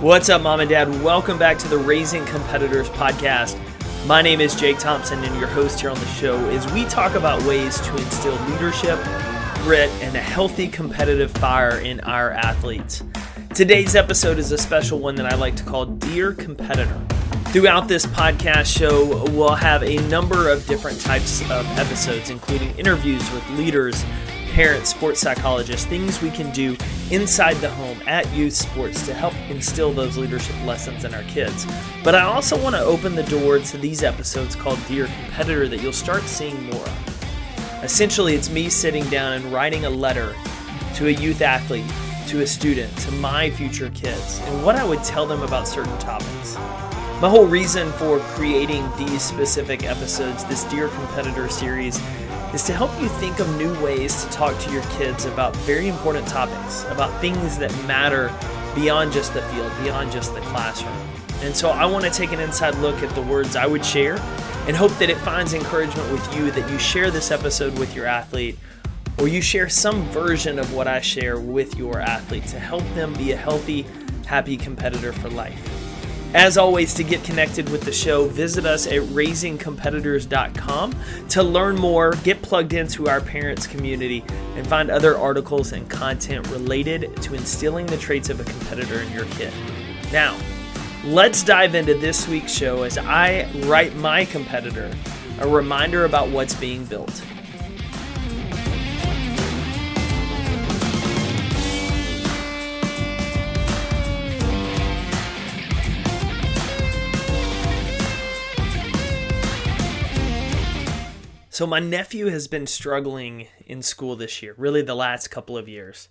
What's up, Mom and Dad? Welcome back to the Raising Competitors Podcast. My name is Jake Thompson, and your host here on the show is we talk about ways to instill leadership, grit, and a healthy competitive fire in our athletes. Today's episode is a special one that I like to call Dear Competitor. Throughout this podcast show, we'll have a number of different types of episodes, including interviews with leaders, parents, sports psychologists, things we can do inside the home at youth sports to help instill those leadership lessons in our kids. But I also want to open the door to these episodes called Dear Competitor that you'll start seeing more of. Essentially, it's me sitting down and writing a letter to a youth athlete, to a student, to my future kids, and what I would tell them about certain topics. My whole reason for creating these specific episodes, this Dear Competitor series, is to help you think of new ways to talk to your kids about very important topics, about things that matter beyond just the field, beyond just the classroom. And so I want to take an inside look at the words I would share and hope that it finds encouragement with you, that you share this episode with your athlete, or you share some version of what I share with your athlete to help them be a healthy, happy competitor for life. As always, to get connected with the show, visit us at RaisingCompetitors.com to learn more, get plugged into our parents' community, and find other articles and content related to instilling the traits of a competitor in your kid. Now, let's dive into this week's show as I write my competitor a reminder about what's being built. So my nephew has been struggling in school this year, really the last couple of years.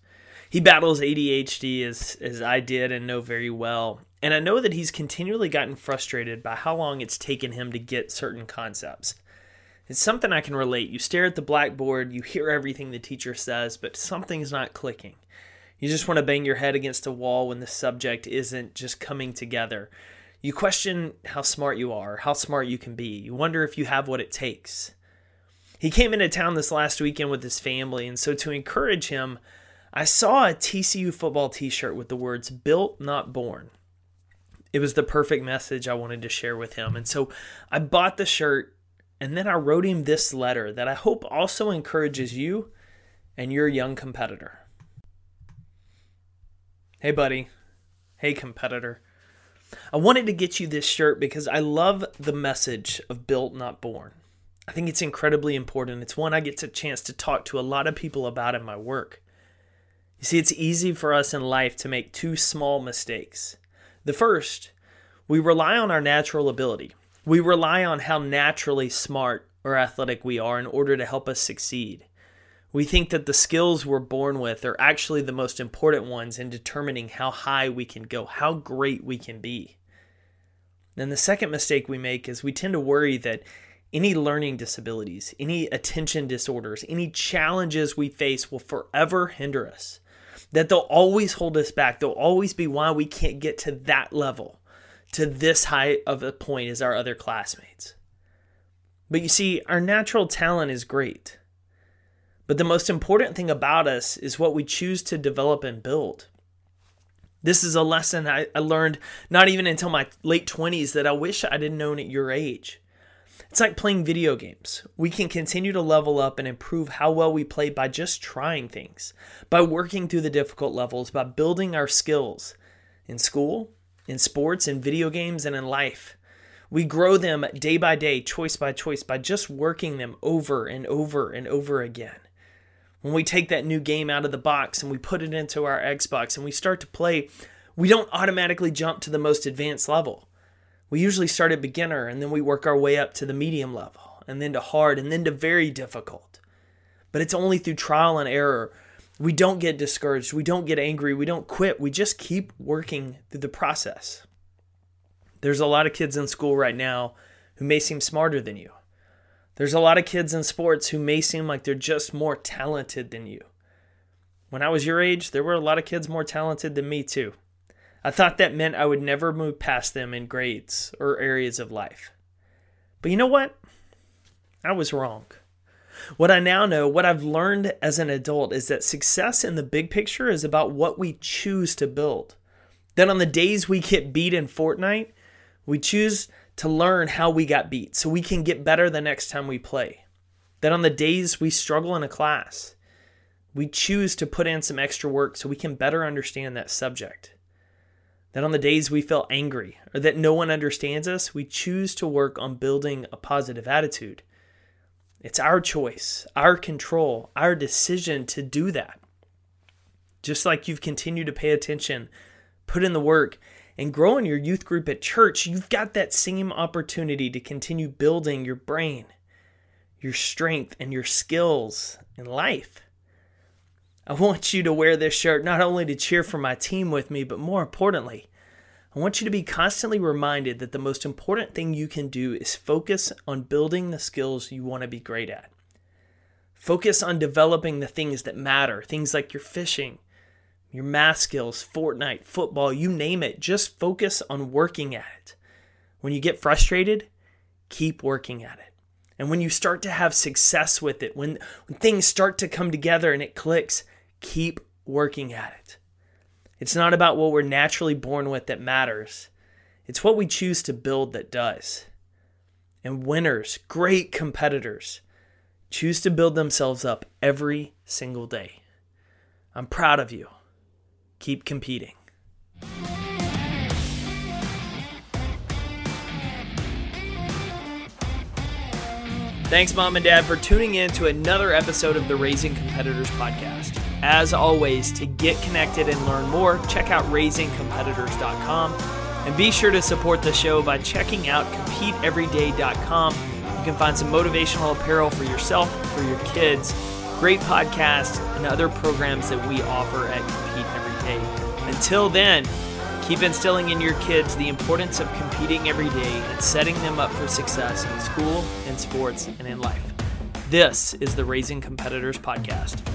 He battles ADHD as I did and know very well. And I know that he's continually gotten frustrated by how long it's taken him to get certain concepts. It's something I can relate. You stare at the blackboard, you hear everything the teacher says, but something's not clicking. You just want to bang your head against a wall when the subject isn't just coming together. You question how smart you are, how smart you can be. You wonder if you have what it takes. He came into town this last weekend with his family, and so to encourage him, I saw a TCU football t-shirt with the words, Built Not Born. It was the perfect message I wanted to share with him, and so I bought the shirt, and then I wrote him this letter that I hope also encourages you and your young competitor. Hey, buddy. Hey, competitor. I wanted to get you this shirt because I love the message of Built Not Born. I think it's incredibly important. It's one I get a chance to talk to a lot of people about in my work. You see, it's easy for us in life to make two small mistakes. The first, we rely on our natural ability. We rely on how naturally smart or athletic we are in order to help us succeed. We think that the skills we're born with are actually the most important ones in determining how high we can go, how great we can be. Then the second mistake we make is we tend to worry that any learning disabilities, any attention disorders, any challenges we face will forever hinder us, that they'll always hold us back. They'll always be why we can't get to that level, to this high of a point as our other classmates. But you see, our natural talent is great. But the most important thing about us is what we choose to develop and build. This is a lesson I learned not even until my late 20s that I wish I didn't know at your age. It's like playing video games. We can continue to level up and improve how well we play by just trying things, by working through the difficult levels, by building our skills in school, in sports, in video games, and in life. We grow them day by day, choice by choice, by just working them over and over and over again. When we take that new game out of the box and we put it into our Xbox and we start to play, we don't automatically jump to the most advanced level. We usually start at beginner, and then we work our way up to the medium level, and then to hard, and then to very difficult. But it's only through trial and error. We don't get discouraged. We don't get angry. We don't quit. We just keep working through the process. There's a lot of kids in school right now who may seem smarter than you. There's a lot of kids in sports who may seem like they're just more talented than you. When I was your age, there were a lot of kids more talented than me too. I thought that meant I would never move past them in grades or areas of life. But you know what? I was wrong. What I now know, what I've learned as an adult, is that success in the big picture is about what we choose to build, Then on the days we get beat in Fortnite, we choose to learn how we got beat so we can get better the next time we play. Then on the days we struggle in a class, we choose to put in some extra work so we can better understand that subject. Then on the days we feel angry or that no one understands us, we choose to work on building a positive attitude. It's our choice, our control, our decision to do that. Just like you've continued to pay attention, put in the work, and grow in your youth group at church, you've got that same opportunity to continue building your brain, your strength, and your skills in life. I want you to wear this shirt not only to cheer for my team with me, but more importantly, I want you to be constantly reminded that the most important thing you can do is focus on building the skills you want to be great at. Focus on developing the things that matter, things like your fishing, your math skills, Fortnite, football, you name it. Just focus on working at it. When you get frustrated, keep working at it. And when you start to have success with it, when things start to come together and it clicks, keep working at it. It's not about what we're naturally born with that matters. It's what we choose to build that does. And winners, great competitors, choose to build themselves up every single day. I'm proud of you. Keep competing. Thanks, Mom and Dad, for tuning in to another episode of the Raising Competitors podcast. As always, to get connected and learn more, check out RaisingCompetitors.com. And be sure to support the show by checking out CompeteEveryDay.com. You can find some motivational apparel for yourself, for your kids, great podcasts, and other programs that we offer at Compete Every Day. Until then, keep instilling in your kids the importance of competing every day and setting them up for success in school, in sports, and in life. This is the Raising Competitors Podcast.